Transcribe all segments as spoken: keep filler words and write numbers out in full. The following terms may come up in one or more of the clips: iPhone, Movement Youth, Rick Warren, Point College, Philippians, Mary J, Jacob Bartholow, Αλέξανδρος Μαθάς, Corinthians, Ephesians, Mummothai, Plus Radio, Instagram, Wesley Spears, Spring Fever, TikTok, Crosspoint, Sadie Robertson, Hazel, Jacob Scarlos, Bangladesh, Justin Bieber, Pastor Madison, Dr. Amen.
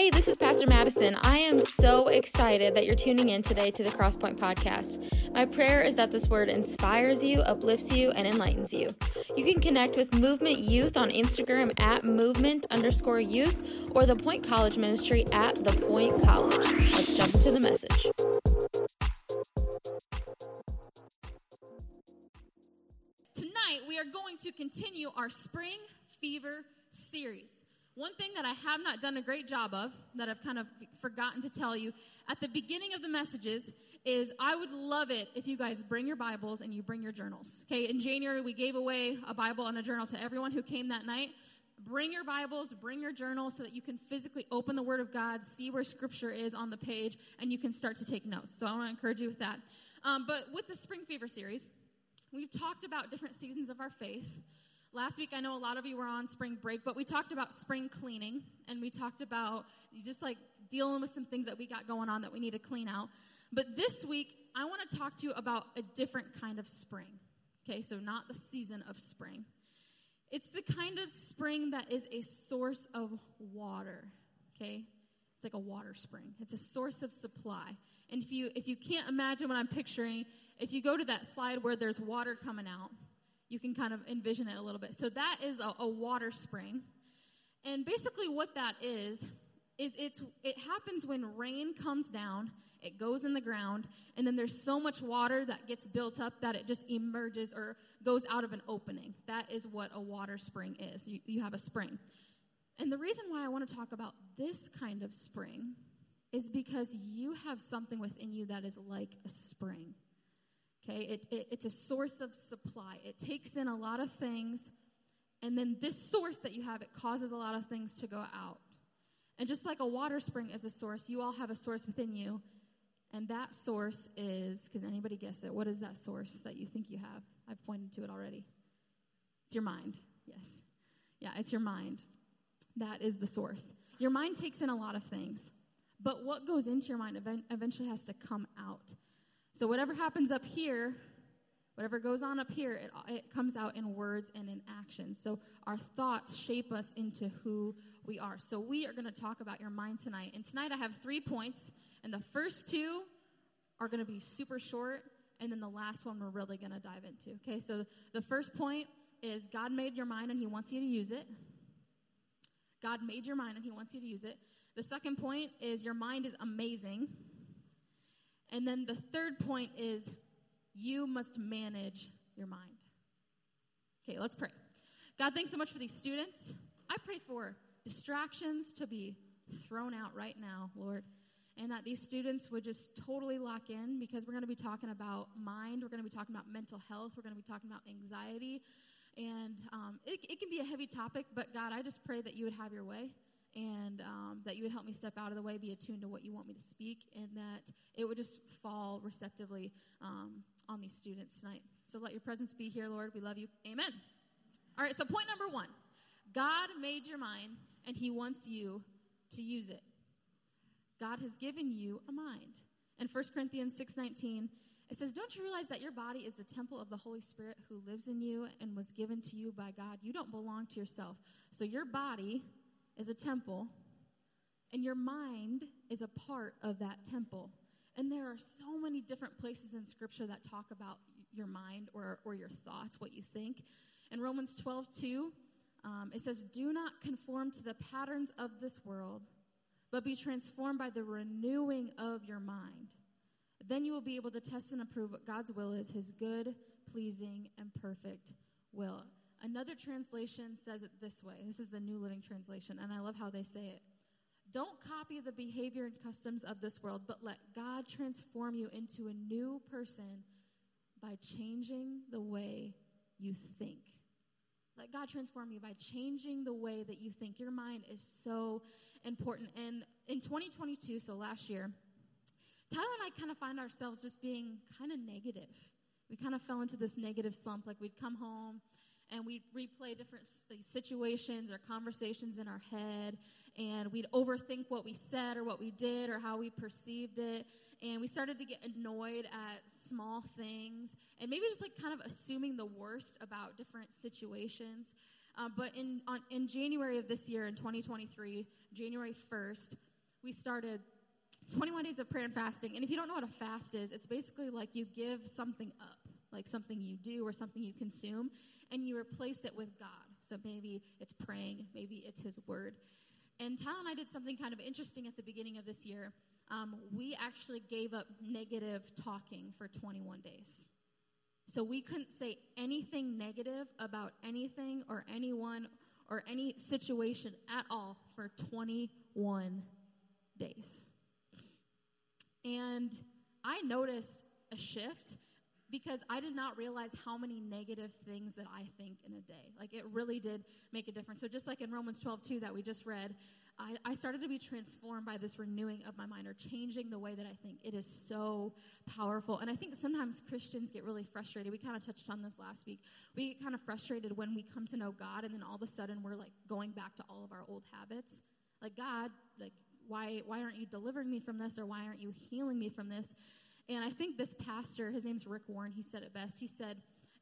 Hey, this is Pastor Madison. I am so excited that you're tuning in today to the Crosspoint podcast. My prayer is that this word inspires you, uplifts you, and enlightens you. You can connect with Movement Youth on Instagram at movement underscore youth or the Point College ministry at the Point College. Let's jump into the message. Tonight, we are going to continue our Spring Fever series. One thing that I have not done a great job of, that I've kind of forgotten to tell you, at the beginning of the messages is I would love it if you guys bring your Bibles and you bring your journals. Okay, in January, we gave away a Bible and a journal to everyone who came that night. Bring your Bibles, bring your journal so that you can physically open the Word of God, see where Scripture is on the page, and you can start to take notes. So I want to encourage you with that. Um, but with the Spring Fever series, we've talked about different seasons of our faith. Last week, I know a lot of you were on spring break, but we talked about spring cleaning, and we talked about just like dealing with some things that we got going on that we need to clean out. But this week, I want to talk to you about a different kind of spring, okay? So not the season of spring. It's the kind of spring that is a source of water, okay? It's like a water spring. It's a source of supply. And if you if you can't imagine what I'm picturing, if you go to that slide where there's water coming out, you can kind of envision it a little bit. So that is a, a water spring. And basically what that is, is it's it happens when rain comes down, it goes in the ground, and then there's so much water that gets built up that it just emerges or goes out of an opening. That is what a water spring is. You, you have a spring. And the reason why I want to talk about this kind of spring is because you have something within you that is like a spring. Okay, it, it, it's a source of supply. It takes in a lot of things, and then this source that you have, it causes a lot of things to go out. And just like a water spring is a source, you all have a source within you, and that source is, can anybody guess it? What is that source that you think you have? I've pointed to it already. It's your mind, yes. Yeah, it's your mind. That is the source. Your mind takes in a lot of things, but what goes into your mind eventually has to come out. So whatever happens up here, whatever goes on up here, it, it comes out in words and in actions. So our thoughts shape us into who we are. So we are going to talk about your mind tonight. And tonight I have three points. And the first two are going to be super short. And then the last one we're really going to dive into. Okay, so the first point is God made your mind and he wants you to use it. God made your mind and he wants you to use it. The second point is your mind is amazing. And then the third point is you must manage your mind. Okay, let's pray. God, thanks so much for these students. I pray for distractions to be thrown out right now, Lord, and that these students would just totally lock in because we're going to be talking about mind. We're going to be talking about mental health. We're going to be talking about anxiety. And um, it, it can be a heavy topic, but God, I just pray that you would have your way. And um, that you would help me step out of the way, be attuned to what you want me to speak, and that it would just fall receptively um, on these students tonight. So let your presence be here, Lord. We love you. Amen. All right, so point number one. God made your mind, and he wants you to use it. God has given you a mind. In First Corinthians six nineteen, it says, don't you realize that your body is the temple of the Holy Spirit who lives in you and was given to you by God? You don't belong to yourself. So your body is a temple, and your mind is a part of that temple. And there are so many different places in Scripture that talk about your mind or, or your thoughts, what you think. In Romans twelve two, um, it says, do not conform to the patterns of this world, but be transformed by the renewing of your mind. Then you will be able to test and approve what God's will is, his good, pleasing, and perfect will. Another translation says it this way. This is the New Living Translation, and I love how they say it. Don't copy the behavior and customs of this world, but let God transform you into a new person by changing the way you think. Let God transform you by changing the way that you think. Your mind is so important. And in twenty twenty-two, so last year, Tyler and I kind of find ourselves just being kind of negative. We kind of fell into this negative slump, like we'd come home, and we'd replay different situations or conversations in our head, and we'd overthink what we said or what we did or how we perceived it, and we started to get annoyed at small things, and maybe just like kind of assuming the worst about different situations. Uh, but in on, in January of this year, in twenty twenty-three, January first, we started twenty-one days of prayer and fasting. And if you don't know what a fast is, it's basically like you give something up, like something you do or something you consume, and you replace it with God. So maybe it's praying, maybe it's his word. And Tal and I did something kind of interesting at the beginning of this year. Um, we actually gave up negative talking for twenty-one days. So we couldn't say anything negative about anything or anyone or any situation at all for twenty-one days. And I noticed a shift because I did not realize how many negative things that I think in a day. Like, it really did make a difference. So just like in Romans twelve two that we just read, I, I started to be transformed by this renewing of my mind, or changing the way that I think. It is so powerful. And I think sometimes Christians get really frustrated. We kind of touched on this last week. We get kind of frustrated when we come to know God, and then all of a sudden we're, like, going back to all of our old habits. Like, God, like, why, why aren't you delivering me from this, or why aren't you healing me from this? And I think this pastor, his name's Rick Warren, he said it best. He said,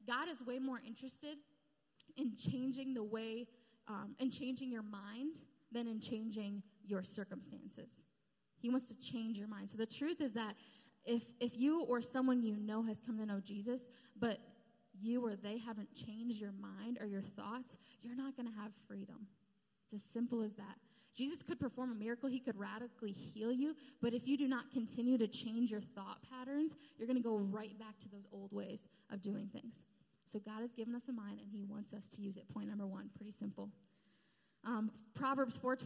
God is way more interested in changing the way, um, in changing your mind than in changing your circumstances. He wants to change your mind. So the truth is that if if you or someone you know has come to know Jesus, but you or they haven't changed your mind or your thoughts, you're not going to have freedom. It's as simple as that. Jesus could perform a miracle. He could radically heal you. But if you do not continue to change your thought patterns, you're going to go right back to those old ways of doing things. So God has given us a mind, and he wants us to use it. Point number one, pretty simple. Um, Proverbs four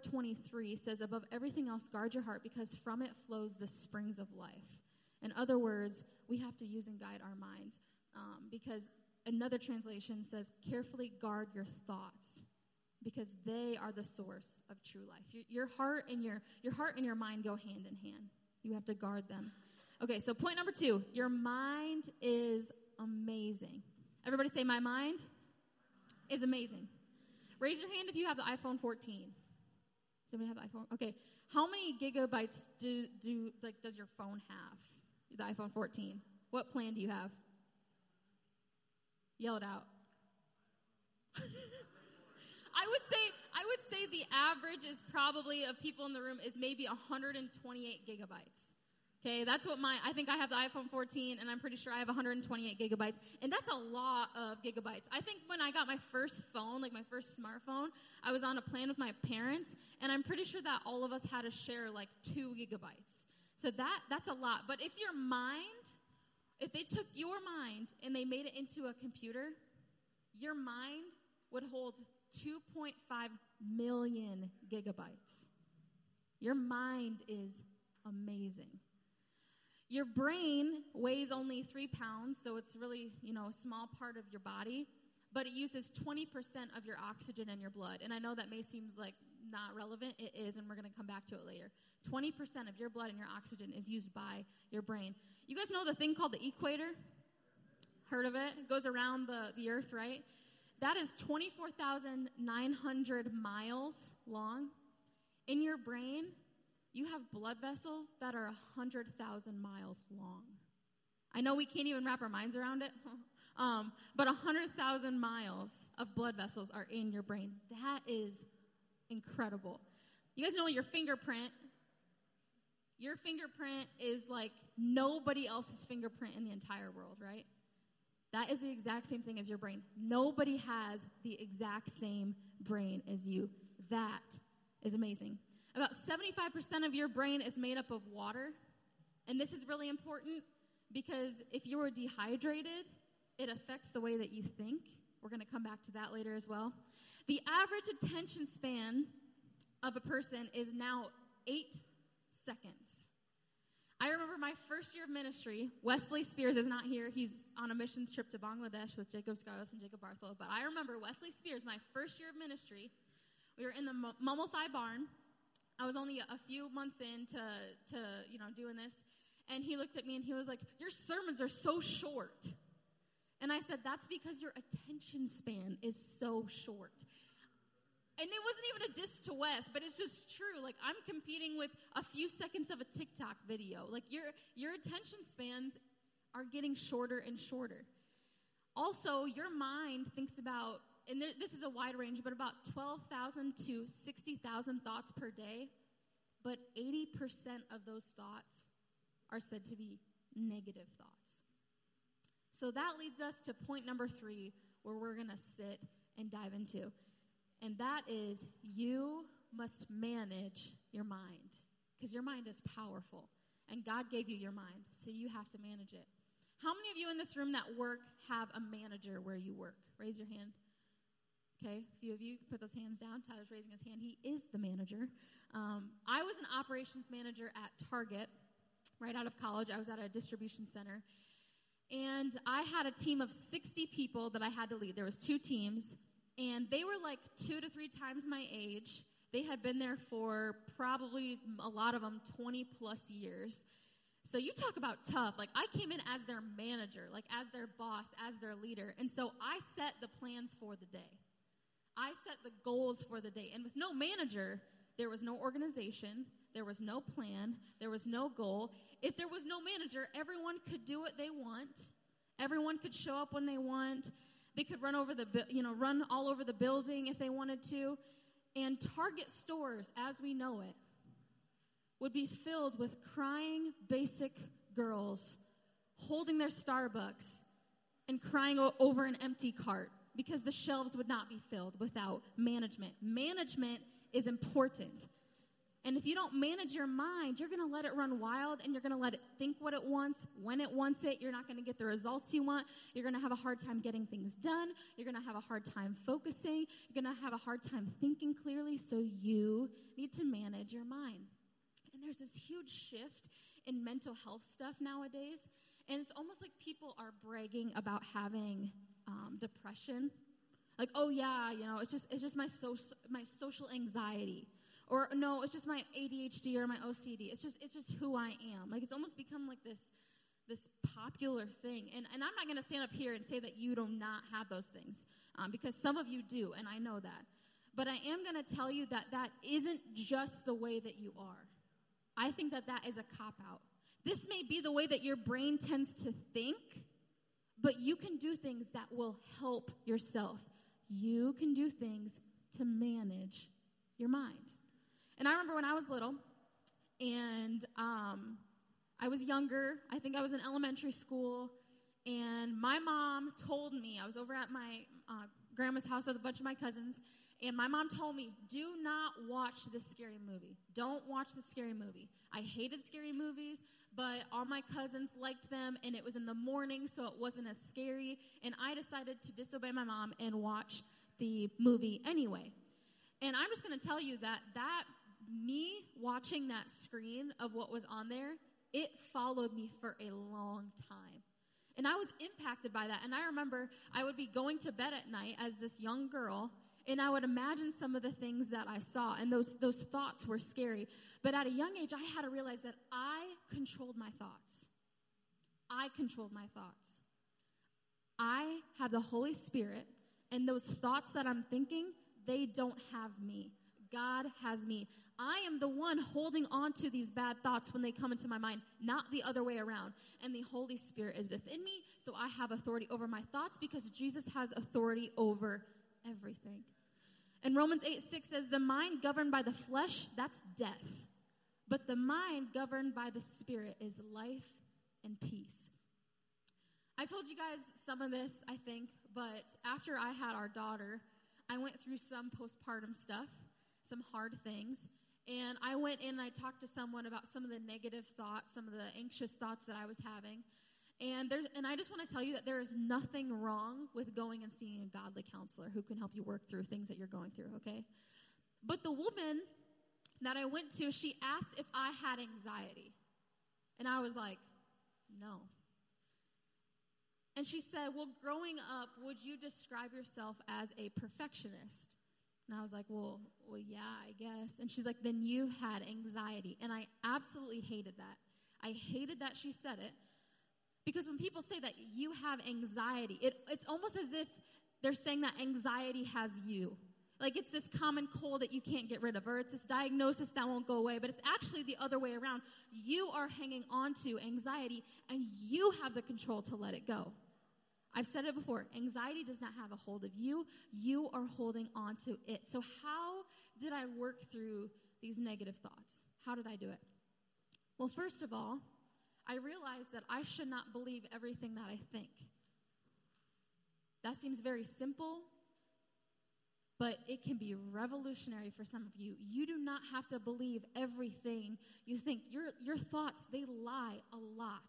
twenty-three says, above everything else, guard your heart, because from it flows the springs of life. In other words, we have to use and guide our minds, um, because another translation says, carefully guard your thoughts, because they are the source of true life. Your, your heart and your your heart and your mind go hand in hand. You have to guard them. Okay, so point number two, your mind is amazing. Everybody say, my mind is amazing. Raise your hand if you have the iPhone fourteen. Does anybody have the iPhone? Okay, how many gigabytes do do like does your phone have? The iPhone fourteen. What plan do you have? Yell it out. I would say I would say the average is probably of people in the room is maybe one hundred twenty-eight gigabytes. Okay, that's what my I think I have the iPhone fourteen, and I'm pretty sure I have one hundred twenty-eight gigabytes, and that's a lot of gigabytes. I think when I got my first phone, like my first smartphone, I was on a plan with my parents, and I'm pretty sure that all of us had to share like two gigabytes. So that that's a lot. But if your mind, if they took your mind and they made it into a computer, your mind would hold two point five million gigabytes. Your mind is amazing. Your brain weighs only three pounds, so it's really, you know, a small part of your body, but it uses twenty percent of your oxygen in your blood. And I know that may seem like not relevant. It is, and we're going to come back to it later. twenty percent of your blood and your oxygen is used by your brain. You guys know the thing called the equator? Heard of it? It goes around the, the earth, right? That is twenty-four thousand nine hundred miles long. In your brain, you have blood vessels that are one hundred thousand miles long. I know we can't even wrap our minds around it, um, but one hundred thousand miles of blood vessels are in your brain. That is incredible. You guys know your fingerprint. Your fingerprint is like nobody else's fingerprint in the entire world, right? That is the exact same thing as your brain. Nobody has the exact same brain as you. That is amazing. About seventy-five percent of your brain is made up of water. And this is really important because if you are dehydrated, it affects the way that you think. We're going to come back to that later as well. The average attention span of a person is now eight seconds. I remember my first year of ministry. Wesley Spears is not here. He's on a missions trip to Bangladesh with Jacob Scarlos and Jacob Bartholow. But I remember Wesley Spears, my first year of ministry. We were in the Mummothai barn. I was only a few months in to, to, you know, doing this. And he looked at me and he was like, your sermons are so short. And I said, that's because your attention span is so short. And it wasn't even a diss to Wes, but it's just true. Like, I'm competing with a few seconds of a TikTok video. Like, your your attention spans are getting shorter and shorter. Also, your mind thinks about and there, this is a wide range, but about twelve thousand to sixty thousand thoughts per day, but eighty percent of those thoughts are said to be negative thoughts. So that leads us to point number three, where we're going to sit and dive into, and that is you must manage your mind, because your mind is powerful, and God gave you your mind, so you have to manage it. How many of you in this room that work have a manager where you work? Raise your hand. Okay, a few of you put those hands down. Tyler's raising his hand. He is the manager. Um, I was an operations manager at Target right out of college. I was at a distribution center, and I had a team of sixty people that I had to lead. There was two teams, and they were like two to three times my age. They had been there for probably, a lot of them, twenty-plus years. So you talk about tough. Like, I came in as their manager, like as their boss, as their leader. And so I set the plans for the day. I set the goals for the day. And with no manager, there was no organization. There was no plan. There was no goal. If there was no manager, everyone could do what they want. Everyone could show up when they want. They could run over the, you know, run all over the building if they wanted to. And Target stores, as we know it, would be filled with crying basic girls holding their Starbucks and crying o- over an empty cart, because the shelves would not be filled without management. Management is important. And if you don't manage your mind, you're going to let it run wild, and you're going to let it think what it wants, when it wants it. You're not going to get the results you want. You're going to have a hard time getting things done. You're going to have a hard time focusing. You're going to have a hard time thinking clearly. So you need to manage your mind. And there's this huge shift in mental health stuff nowadays. And it's almost like people are bragging about having um, depression. Like, oh, yeah, you know, it's just it's just my so, my social anxiety. Or, no, it's just my A D H D or my O C D. It's just it's just who I am. Like, it's almost become like this this popular thing. And, and I'm not going to stand up here and say that you do not have those things, um, because some of you do, and I know that. But I am going to tell you that that isn't just the way that you are. I think that that is a cop-out. This may be the way that your brain tends to think, but you can do things that will help yourself. You can do things to manage your mind. And I remember when I was little, and um, I was younger, I think I was in elementary school, and my mom told me, I was over at my uh, grandma's house with a bunch of my cousins, and my mom told me, do not watch this scary movie. Don't watch this scary movie. I hated scary movies, but all my cousins liked them, and it was in the morning, so it wasn't as scary, and I decided to disobey my mom and watch the movie anyway. And I'm just going to tell you that that me watching that screen of what was on there, it followed me for a long time. And I was impacted by that. And I remember I would be going to bed at night as this young girl, and I would imagine some of the things that I saw. And those those thoughts were scary. But at a young age, I had to realize that I controlled my thoughts. I controlled my thoughts. I have the Holy Spirit, and those thoughts that I'm thinking, they don't have me. God has me. I am the one holding on to these bad thoughts when they come into my mind, not the other way around. And the Holy Spirit is within me, so I have authority over my thoughts, because Jesus has authority over everything. And Romans eight six says, the mind governed by the flesh, that's death. But the mind governed by the Spirit is life and peace. I told you guys some of this, I think, but after I had our daughter, I went through some postpartum stuff, some hard things, and I went in and I talked to someone about some of the negative thoughts, some of the anxious thoughts that I was having, and there's, and I just want to tell you that there is nothing wrong with going and seeing a godly counselor who can help you work through things that you're going through, okay? But the woman that I went to, she asked if I had anxiety, and I was like, no. And she said, well, growing up, would you describe yourself as a perfectionist? And I was like, well, well, yeah, I guess. And she's like, then you've had anxiety. And I absolutely hated that. I hated that she said it. Because when people say that you have anxiety, it, it's almost as if they're saying that anxiety has you. Like, it's this common cold that you can't get rid of, or it's this diagnosis that won't go away, but it's actually the other way around. You are hanging on to anxiety, and you have the control to let it go. I've said it before, anxiety does not have a hold of you. You are holding on to it. So how did I work through these negative thoughts? How did I do it? Well, first of all, I realized that I should not believe everything that I think. That seems very simple, but it can be revolutionary for some of you. You do not have to believe everything you think. Your, your thoughts, they lie a lot.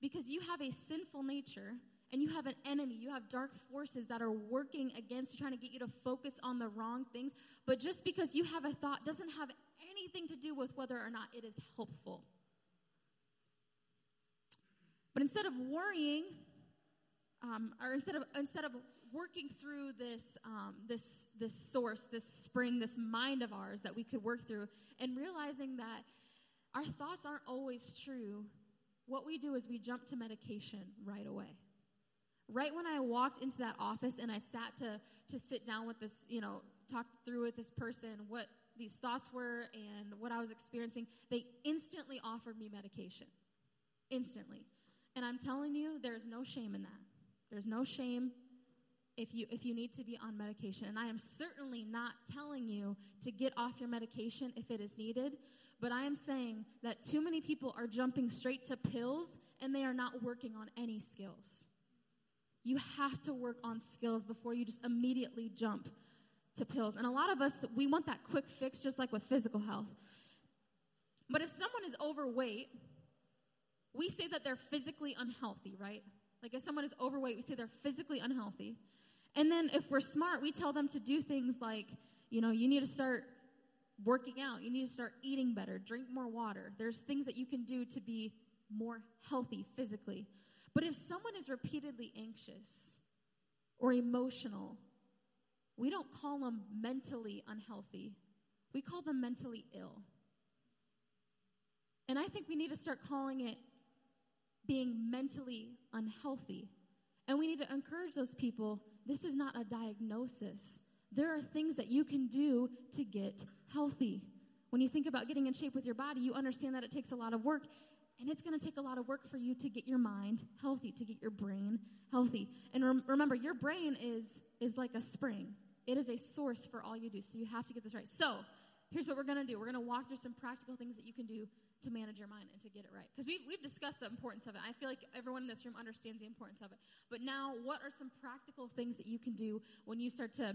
Because you have a sinful nature, and you have an enemy. You have dark forces that are working against you, trying to get you to focus on the wrong things. But just because you have a thought doesn't have anything to do with whether or not it is helpful. But instead of worrying, um, or instead of instead of working through this um, this this source, this spring, this mind of ours that we could work through, and realizing that our thoughts aren't always true, what we do is we jump to medication right away. Right when I walked into that office and I sat to to sit down with this, you know, talk through with this person what these thoughts were and what I was experiencing, they instantly offered me medication. Instantly. And I'm telling you, there's no shame in that. There's no shame if you if you need to be on medication. And I am certainly not telling you to get off your medication if it is needed. But I am saying that too many people are jumping straight to pills and they are not working on any skills. You have to work on skills before you just immediately jump to pills. And a lot of us, we want that quick fix, just like with physical health. But if someone is overweight, we say that they're physically unhealthy, right? Like if someone is overweight, we say they're physically unhealthy. And then if we're smart, we tell them to do things like, you know, you need to start working out, you need to start eating better, drink more water. There's things that you can do to be more healthy physically. But if someone is repeatedly anxious or emotional, we don't call them mentally unhealthy. We call them mentally ill. And I think we need to start calling it being mentally unhealthy. And we need to encourage those people, this is not a diagnosis. There are things that you can do to get healthy. When you think about getting in shape with your body, you understand that it takes a lot of work, and it's going to take a lot of work for you to get your mind healthy, to get your brain healthy. And rem- remember, your brain is, is like a spring. It is a source for all you do, so you have to get this right. So here's what we're going to do. We're going to walk through some practical things that you can do to manage your mind and to get it right. Because we've, we've discussed the importance of it. I feel like everyone in this room understands the importance of it. But now, what are some practical things that you can do when you start to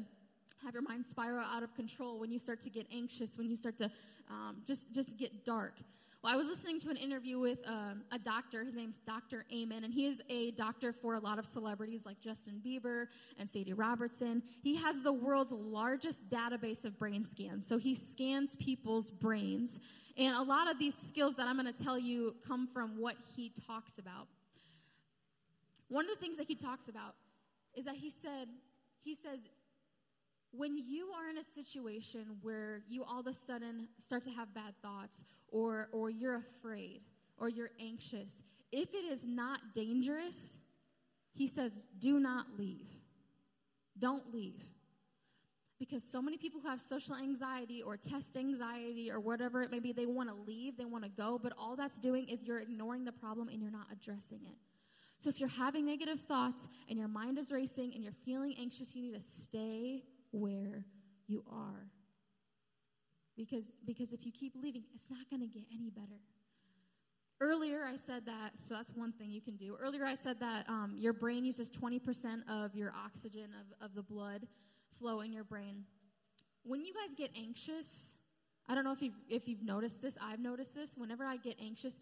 have your mind spiral out of control, when you start to get anxious, when you start to um, just just get dark? Well, I was listening to an interview with um, a doctor. His name's Doctor Amen, and he is a doctor for a lot of celebrities like Justin Bieber and Sadie Robertson. He has the world's largest database of brain scans, so he scans people's brains. And a lot of these skills that I'm going to tell you come from what he talks about. One of the things that he talks about is that he said, he says, when you are in a situation where you all of a sudden start to have bad thoughts, or or you're afraid, or you're anxious, if it is not dangerous, he says, do not leave. Don't leave. Because so many people who have social anxiety or test anxiety or whatever it may be, they want to leave, they want to go, but all that's doing is you're ignoring the problem and you're not addressing it. So if you're having negative thoughts and your mind is racing and you're feeling anxious, you need to stay where you are. Because, because if you keep leaving, it's not going to get any better. Earlier I said that, so that's one thing you can do. Earlier I said that um, your brain uses twenty percent of your oxygen, of, of the blood flow in your brain. When you guys get anxious, I don't know if you've, if you've noticed this, I've noticed this. Whenever I get anxious,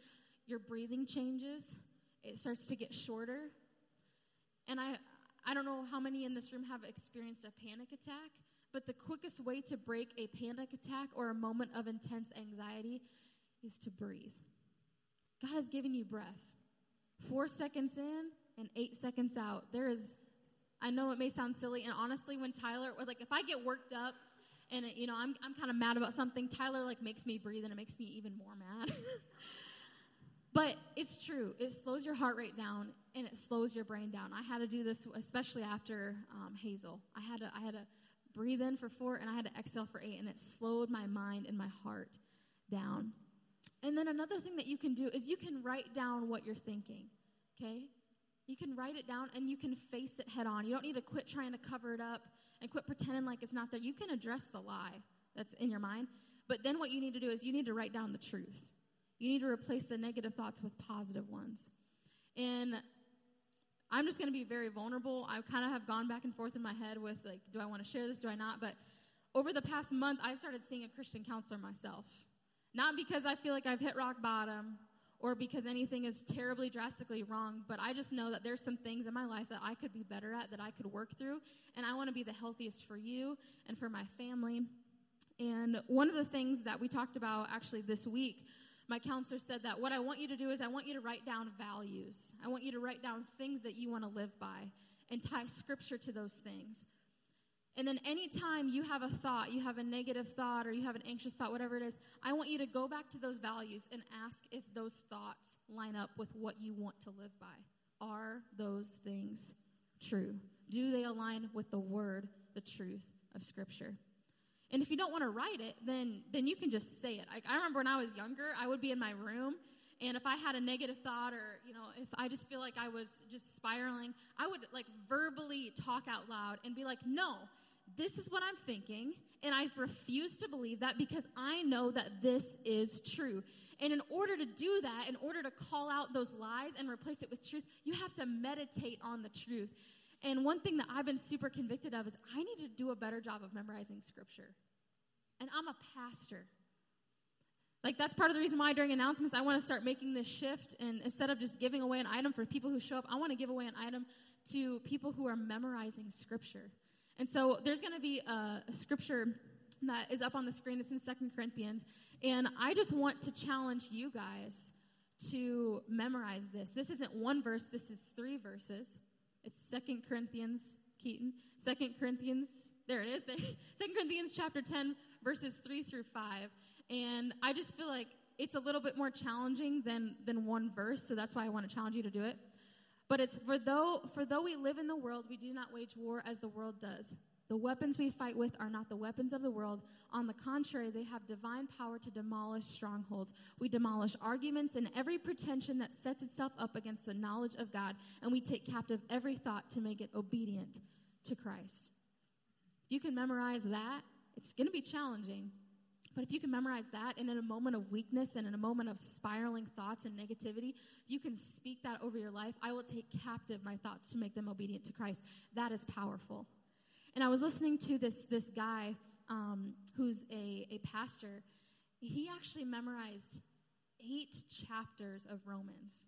your breathing changes. It starts to get shorter. And I... I don't know how many in this room have experienced a panic attack, but the quickest way to break a panic attack or a moment of intense anxiety is to breathe. God has given you breath. Four seconds in and eight seconds out. There is, I know it may sound silly, and honestly, when Tyler, like if I get worked up and, it, you know, I'm, I'm kind of mad about something, Tyler like makes me breathe and it makes me even more mad. But it's true. It slows your heart rate down, and it slows your brain down. I had to do this, especially after um, Hazel. I had to I had to breathe in for four, and I had to exhale for eight, and it slowed my mind and my heart down. And then another thing that you can do is you can write down what you're thinking, okay? You can write it down and you can face it head on. You don't need to quit trying to cover it up and quit pretending like it's not there. You can address the lie that's in your mind. But then what you need to do is you need to write down the truth. You need to replace the negative thoughts with positive ones. And I'm just going to be very vulnerable. I kind of have gone back and forth in my head with, like, do I want to share this? Do I not? But over the past month, I've started seeing a Christian counselor myself. Not because I feel like I've hit rock bottom or because anything is terribly drastically wrong, but I just know that there's some things in my life that I could be better at, that I could work through, and I want to be the healthiest for you and for my family. And one of the things that we talked about actually this week, my counselor said that what I want you to do is I want you to write down values. I want you to write down things that you want to live by and tie scripture to those things. And then anytime you have a thought, you have a negative thought or you have an anxious thought, whatever it is, I want you to go back to those values and ask if those thoughts line up with what you want to live by. Are those things true? Do they align with the word, the truth of scripture? And if you don't want to write it, then then you can just say it. Like, I remember when I was younger, I would be in my room, and if I had a negative thought or, you know, if I just feel like I was just spiraling, I would, like, verbally talk out loud and be like, no, this is what I'm thinking, and I refuse to believe that because I know that this is true. And in order to do that, in order to call out those lies and replace it with truth, you have to meditate on the truth. And one thing that I've been super convicted of is I need to do a better job of memorizing scripture. And I'm a pastor. Like, that's part of the reason why during announcements I want to start making this shift. And instead of just giving away an item for people who show up, I want to give away an item to people who are memorizing scripture. And so there's going to be a, a scripture that is up on the screen. It's in Second Corinthians. And I just want to challenge you guys to memorize this. This isn't one verse. This is three verses. It's Second Corinthians, Keaton, Second Corinthians, there it is, Second Corinthians chapter ten, verses three through five, and I just feel like it's a little bit more challenging than, than one verse, so that's why I want to challenge you to do it, but it's, for though, for though we live in the world, we do not wage war as the world does. The weapons we fight with are not the weapons of the world. On the contrary, they have divine power to demolish strongholds. We demolish arguments and every pretension that sets itself up against the knowledge of God, and we take captive every thought to make it obedient to Christ. If you can memorize that, it's going to be challenging, but if you can memorize that, and in a moment of weakness and in a moment of spiraling thoughts and negativity, if you can speak that over your life, I will take captive my thoughts to make them obedient to Christ. That is powerful. And I was listening to this this guy um, who's a, a pastor. He actually memorized eight chapters of Romans.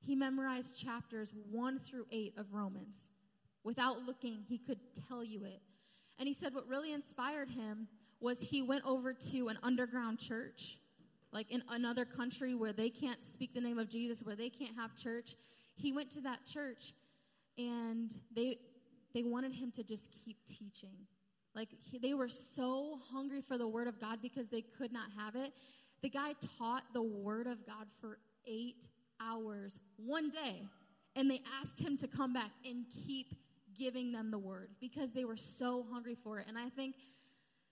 He memorized chapters one through eight of Romans. Without looking, he could tell you it. And he said what really inspired him was he went over to an underground church, like in another country where they can't speak the name of Jesus, where they can't have church. He went to that church, and they... They wanted him to just keep teaching. Like, he, they were so hungry for the word of God because they could not have it. The guy taught the word of God for eight hours one day, and they asked him to come back and keep giving them the word because they were so hungry for it. And I think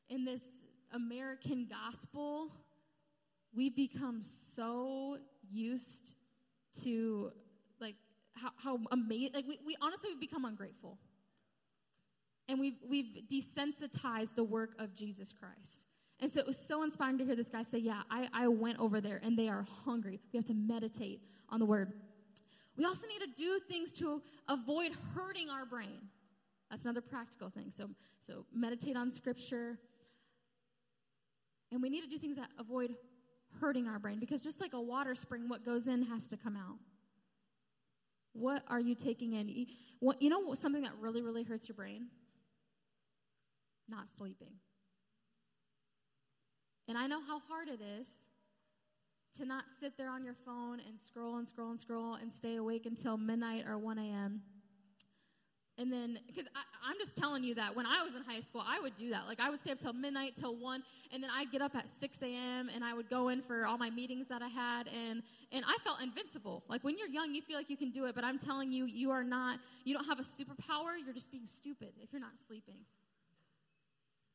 in this American gospel, we've become so used to, like, how, how amazing, like, we, we honestly have become ungrateful. And we've, we've desensitized the work of Jesus Christ. And so it was so inspiring to hear this guy say, yeah, I, I went over there, and they are hungry. We have to meditate on the word. We also need to do things to avoid hurting our brain. That's another practical thing. So, so meditate on scripture. And we need to do things that avoid hurting our brain, because just like a water spring, what goes in has to come out. What are you taking in? You know something that really, really hurts your brain? Not sleeping. And I know how hard it is to not sit there on your phone and scroll and scroll and scroll and stay awake until midnight or one a.m. And then, because I'm just telling you that when I was in high school, I would do that. Like, I would stay up till midnight, till one, and then I'd get up at six a.m., and I would go in for all my meetings that I had, and, and I felt invincible. Like, when you're young, you feel like you can do it, but I'm telling you, you are not, you don't have a superpower. You're just being stupid if you're not sleeping.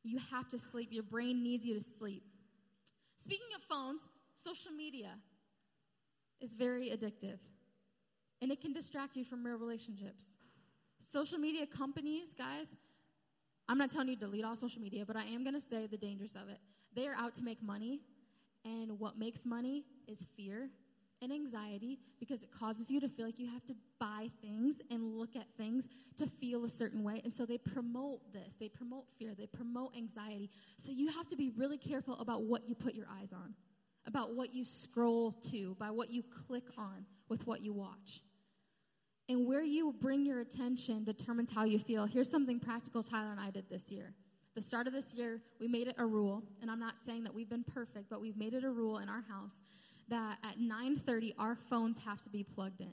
You have to sleep. Your brain needs you to sleep. Speaking of phones, social media is very addictive. and it can distract you from real relationships. Social media companies, guys, I'm not telling you to delete all social media, but I am going to say the dangers of it. They are out to make money, and what makes money is fear and anxiety, because it causes you to feel like you have to buy things and look at things to feel a certain way. And so they promote this. They promote fear. They promote anxiety. So you have to be really careful about what you put your eyes on, about what you scroll to, by what you click on with what you watch. And where you bring your attention determines how you feel. Here's something practical Tyler and I did this year. The start of this year, we made it a rule, and I'm not saying that we've been perfect, but we've made it a rule in our house that at nine thirty, our phones have to be plugged in,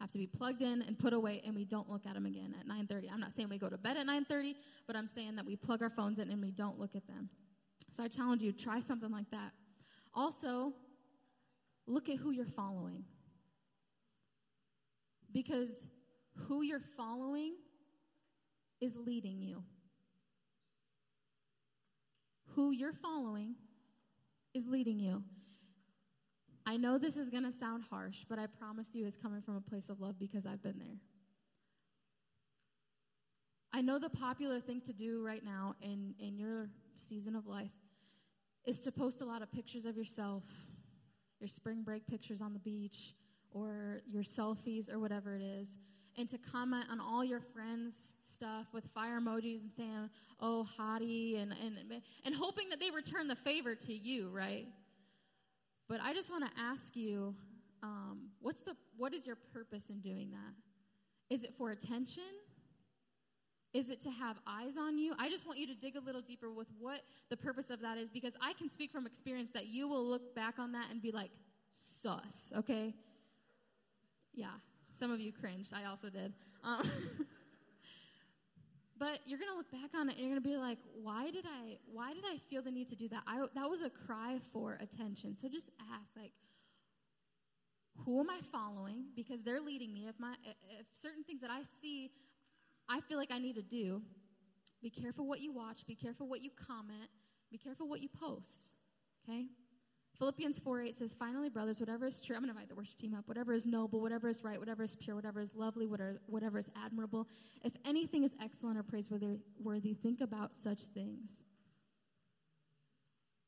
have to be plugged in and put away, and we don't look at them again at nine thirty. I'm not saying we go to bed at nine thirty, but I'm saying that we plug our phones in and we don't look at them. So I challenge you, try something like that. Also, look at who you're following, because who you're following is leading you. Who you're following is leading you. I know this is going to sound harsh, but I promise you it's coming from a place of love, because I've been there. I know the popular thing to do right now in, in your season of life is to post a lot of pictures of yourself, your spring break pictures on the beach, or your selfies, or whatever it is, and to comment on all your friends' stuff with fire emojis and saying, oh, hottie, and, and, and hoping that they return the favor to you, right? But I just want to ask you, um, what's the what is your purpose in doing that? Is it for attention? Is it to have eyes on you? I just want you to dig a little deeper with what the purpose of that is, because I can speak from experience that you will look back on that and be like, sus, okay? Yeah, some of you cringed. I also did. Um, but you're going to look back on it and you're going to be like, why did I why did I feel the need to do that? I, that was a cry for attention. So just ask, like, who am I following? Because they're leading me. If my if certain things that I see, I feel like I need to do, be careful what you watch. Be careful what you comment. Be careful what you post, okay? Philippians four eight says, finally, brothers, whatever is true, I'm going to invite the worship team up, whatever is noble, whatever is right, whatever is pure, whatever is lovely, whatever, whatever is admirable, if anything is excellent or praiseworthy, think about such things.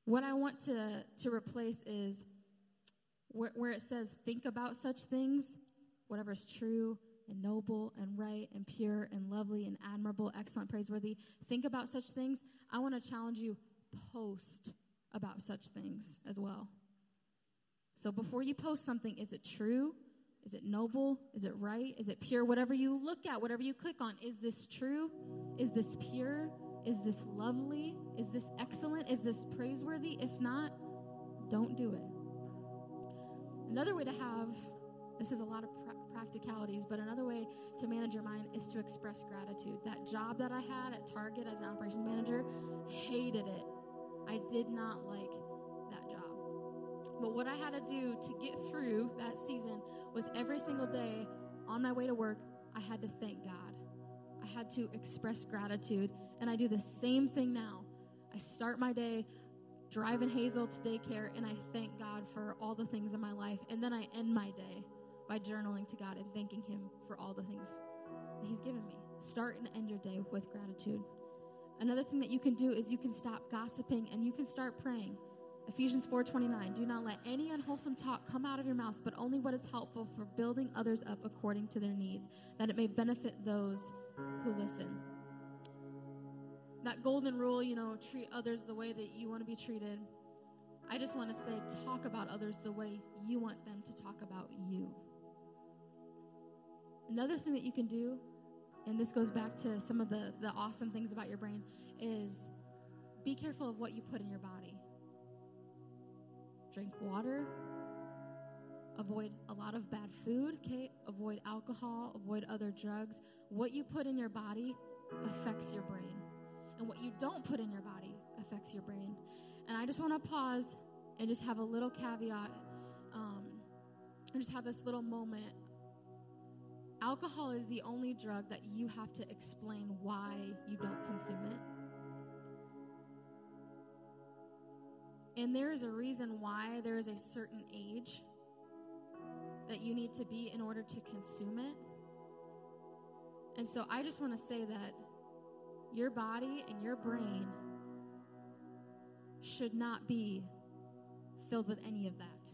What I want to, to replace is where, where it says think about such things, whatever is true and noble and right and pure and lovely and admirable, excellent, praiseworthy, think about such things. I want to challenge you, post about such things as well. So before you post something, is it true? Is it noble? Is it right? Is it pure? Whatever you look at, whatever you click on, is this true? Is this pure? Is this lovely? Is this excellent? Is this praiseworthy? If not, don't do it. Another way to have, this is a lot of pra- practicalities, but another way to manage your mind is to express gratitude. That job that I had at Target as an operations manager, hated it. I did not like that job. But what I had to do to get through that season was every single day on my way to work, I had to thank God. I had to express gratitude, and I do the same thing now. I start my day driving Hazel to daycare, and I thank God for all the things in my life, and then I end my day by journaling to God and thanking Him for all the things that He's given me. Start and end your day with gratitude. Another thing that you can do is you can stop gossiping and you can start praying. Ephesians four twenty-nine, do not let any unwholesome talk come out of your mouth, but only what is helpful for building others up according to their needs, that it may benefit those who listen. That golden rule, you know, treat others the way that you want to be treated. I just want to say, talk about others the way you want them to talk about you. Another thing that you can do, and this goes back to some of the, the awesome things about your brain, is be careful of what you put in your body. Drink water. Avoid a lot of bad food, okay? Avoid alcohol. Avoid other drugs. What you put in your body affects your brain. And what you don't put in your body affects your brain. And I just want to pause and just have a little caveat. Um, and just have this little moment. Alcohol is the only drug that you have to explain why you don't consume it. And there is a reason why there is a certain age that you need to be in order to consume it. And so I just want to say that your body and your brain should not be filled with any of that.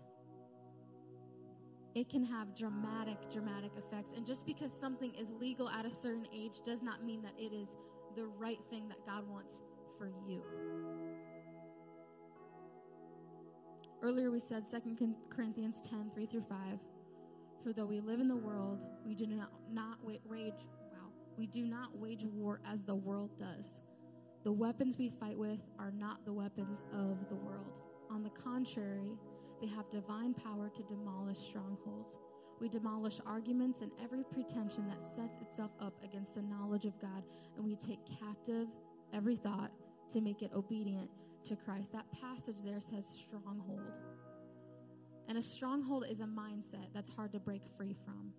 It can have dramatic, dramatic effects. And just because something is legal at a certain age does not mean that it is the right thing that God wants for you. Earlier we said Second Corinthians ten, three through five, for though we live in the world, we do not, not wage, wow, we do not wage war as the world does. The weapons we fight with are not the weapons of the world. On the contrary, they have divine power to demolish strongholds. We demolish arguments and every pretension that sets itself up against the knowledge of God, and we take captive every thought to make it obedient to Christ. That passage there says stronghold. And a stronghold is a mindset that's hard to break free from.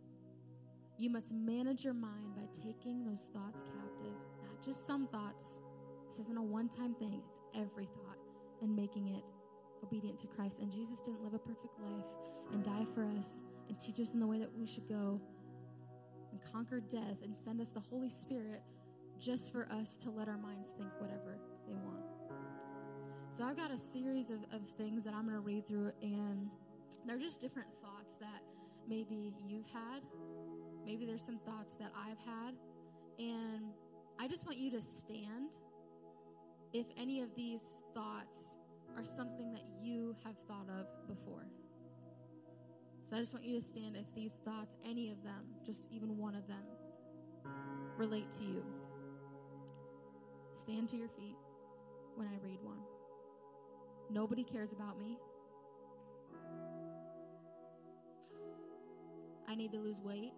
You must manage your mind by taking those thoughts captive, not just some thoughts. This isn't a one-time thing. It's every thought, and making it obedient to Christ. And Jesus didn't live a perfect life and die for us and teach us in the way that we should go and conquer death and send us the Holy Spirit just for us to let our minds think whatever they want. So I've got a series of, of things that I'm going to read through, and they're just different thoughts that maybe you've had. Maybe there's some thoughts that I've had. And I just want you to stand if any of these thoughts are something that you have thought of before. So I just want you to stand if these thoughts, any of them, just even one of them, relate to you. Stand to your feet when I read one. Nobody cares about me. I need to lose weight.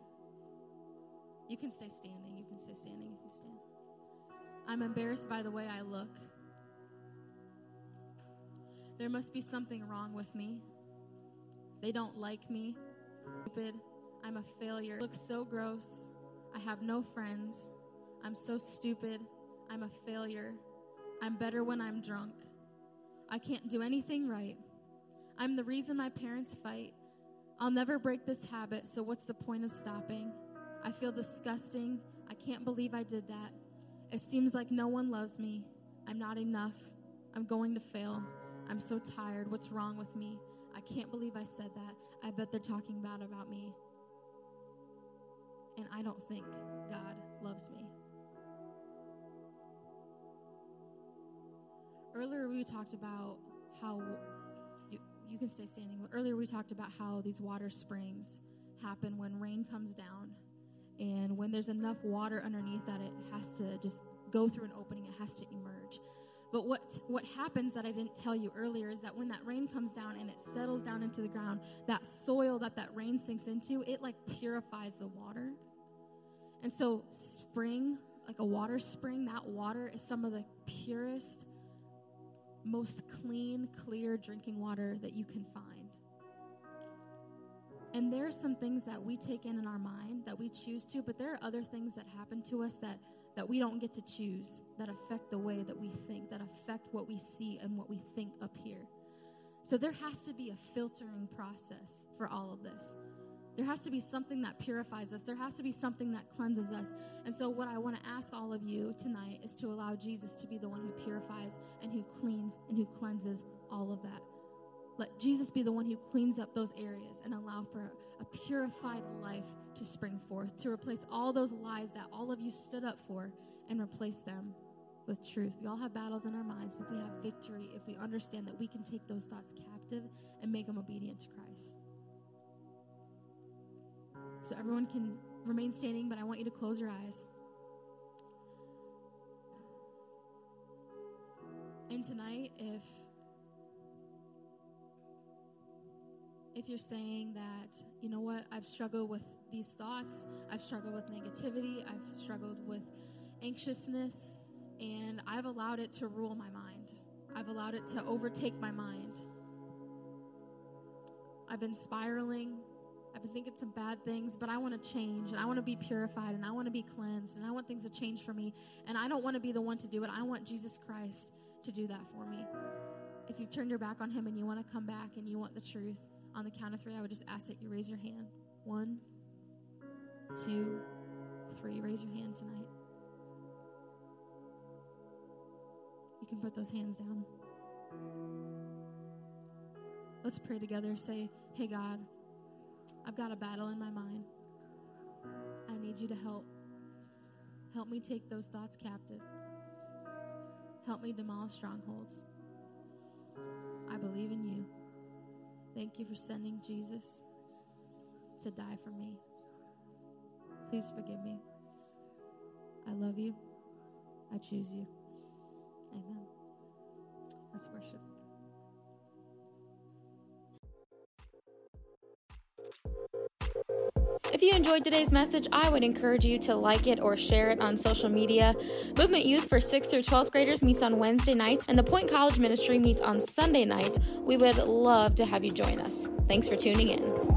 You can stay standing. You can stay standing if you stand. I'm embarrassed by the way I look. There must be something wrong with me. They don't like me. Stupid. I'm a failure. I look so gross. I have no friends. I'm so stupid. I'm a failure. I'm better when I'm drunk. I can't do anything right. I'm the reason my parents fight. I'll never break this habit, so what's the point of stopping? I feel disgusting. I can't believe I did that. It seems like no one loves me. I'm not enough. I'm going to fail. I'm so tired. What's wrong with me? I can't believe I said that. I bet they're talking bad about me. And I don't think God loves me. Earlier we talked about how, you, you can stay standing, but earlier we talked about how these water springs happen when rain comes down. And when there's enough water underneath that, it has to just go through an opening. It has to emerge. But what what happens that I didn't tell you earlier is that when that rain comes down and it settles down into the ground, that soil that that rain sinks into, it like purifies the water. And so spring, like a water spring, that water is some of the purest, most clean, clear drinking water that you can find. And there are some things that we take in in our mind that we choose to, but there are other things that happen to us that, that we don't get to choose, that affect the way that we think, that affect what we see and what we think up here. So there has to be a filtering process for all of this. There has to be something that purifies us. There has to be something that cleanses us. And so what I want to ask all of you tonight is to allow Jesus to be the one who purifies and who cleans and who cleanses all of that. Let Jesus be the one who cleans up those areas and allow for a purified life to spring forth, to replace all those lies that all of you stood up for and replace them with truth. We all have battles in our minds, but we have victory if we understand that we can take those thoughts captive and make them obedient to Christ. So everyone can remain standing, but I want you to close your eyes. And tonight, if... If you're saying that, you know what, I've struggled with these thoughts, I've struggled with negativity, I've struggled with anxiousness, and I've allowed it to rule my mind. I've allowed it to overtake my mind. I've been spiraling. I've been thinking some bad things, but I want to change, and I want to be purified, and I want to be cleansed, and I want things to change for me, and I don't want to be the one to do it. I want Jesus Christ to do that for me. If you've turned your back on him and you want to come back and you want the truth, On the count of three, I would just ask that you raise your hand. One, two, three. Raise your hand tonight. You can put those hands down. Let's pray together. Say, hey, God, I've got a battle in my mind. I need you to help. Help me take those thoughts captive. Help me demolish strongholds. I believe in you. Thank you for sending Jesus to die for me. Please forgive me. I love you. I choose you. Amen. Let's worship. If you enjoyed today's message, I would encourage you to like it or share it on social media. Movement Youth for sixth through twelfth graders meets on Wednesday nights, and the Point College Ministry meets on Sunday nights. We would love to have you join us. Thanks for tuning in.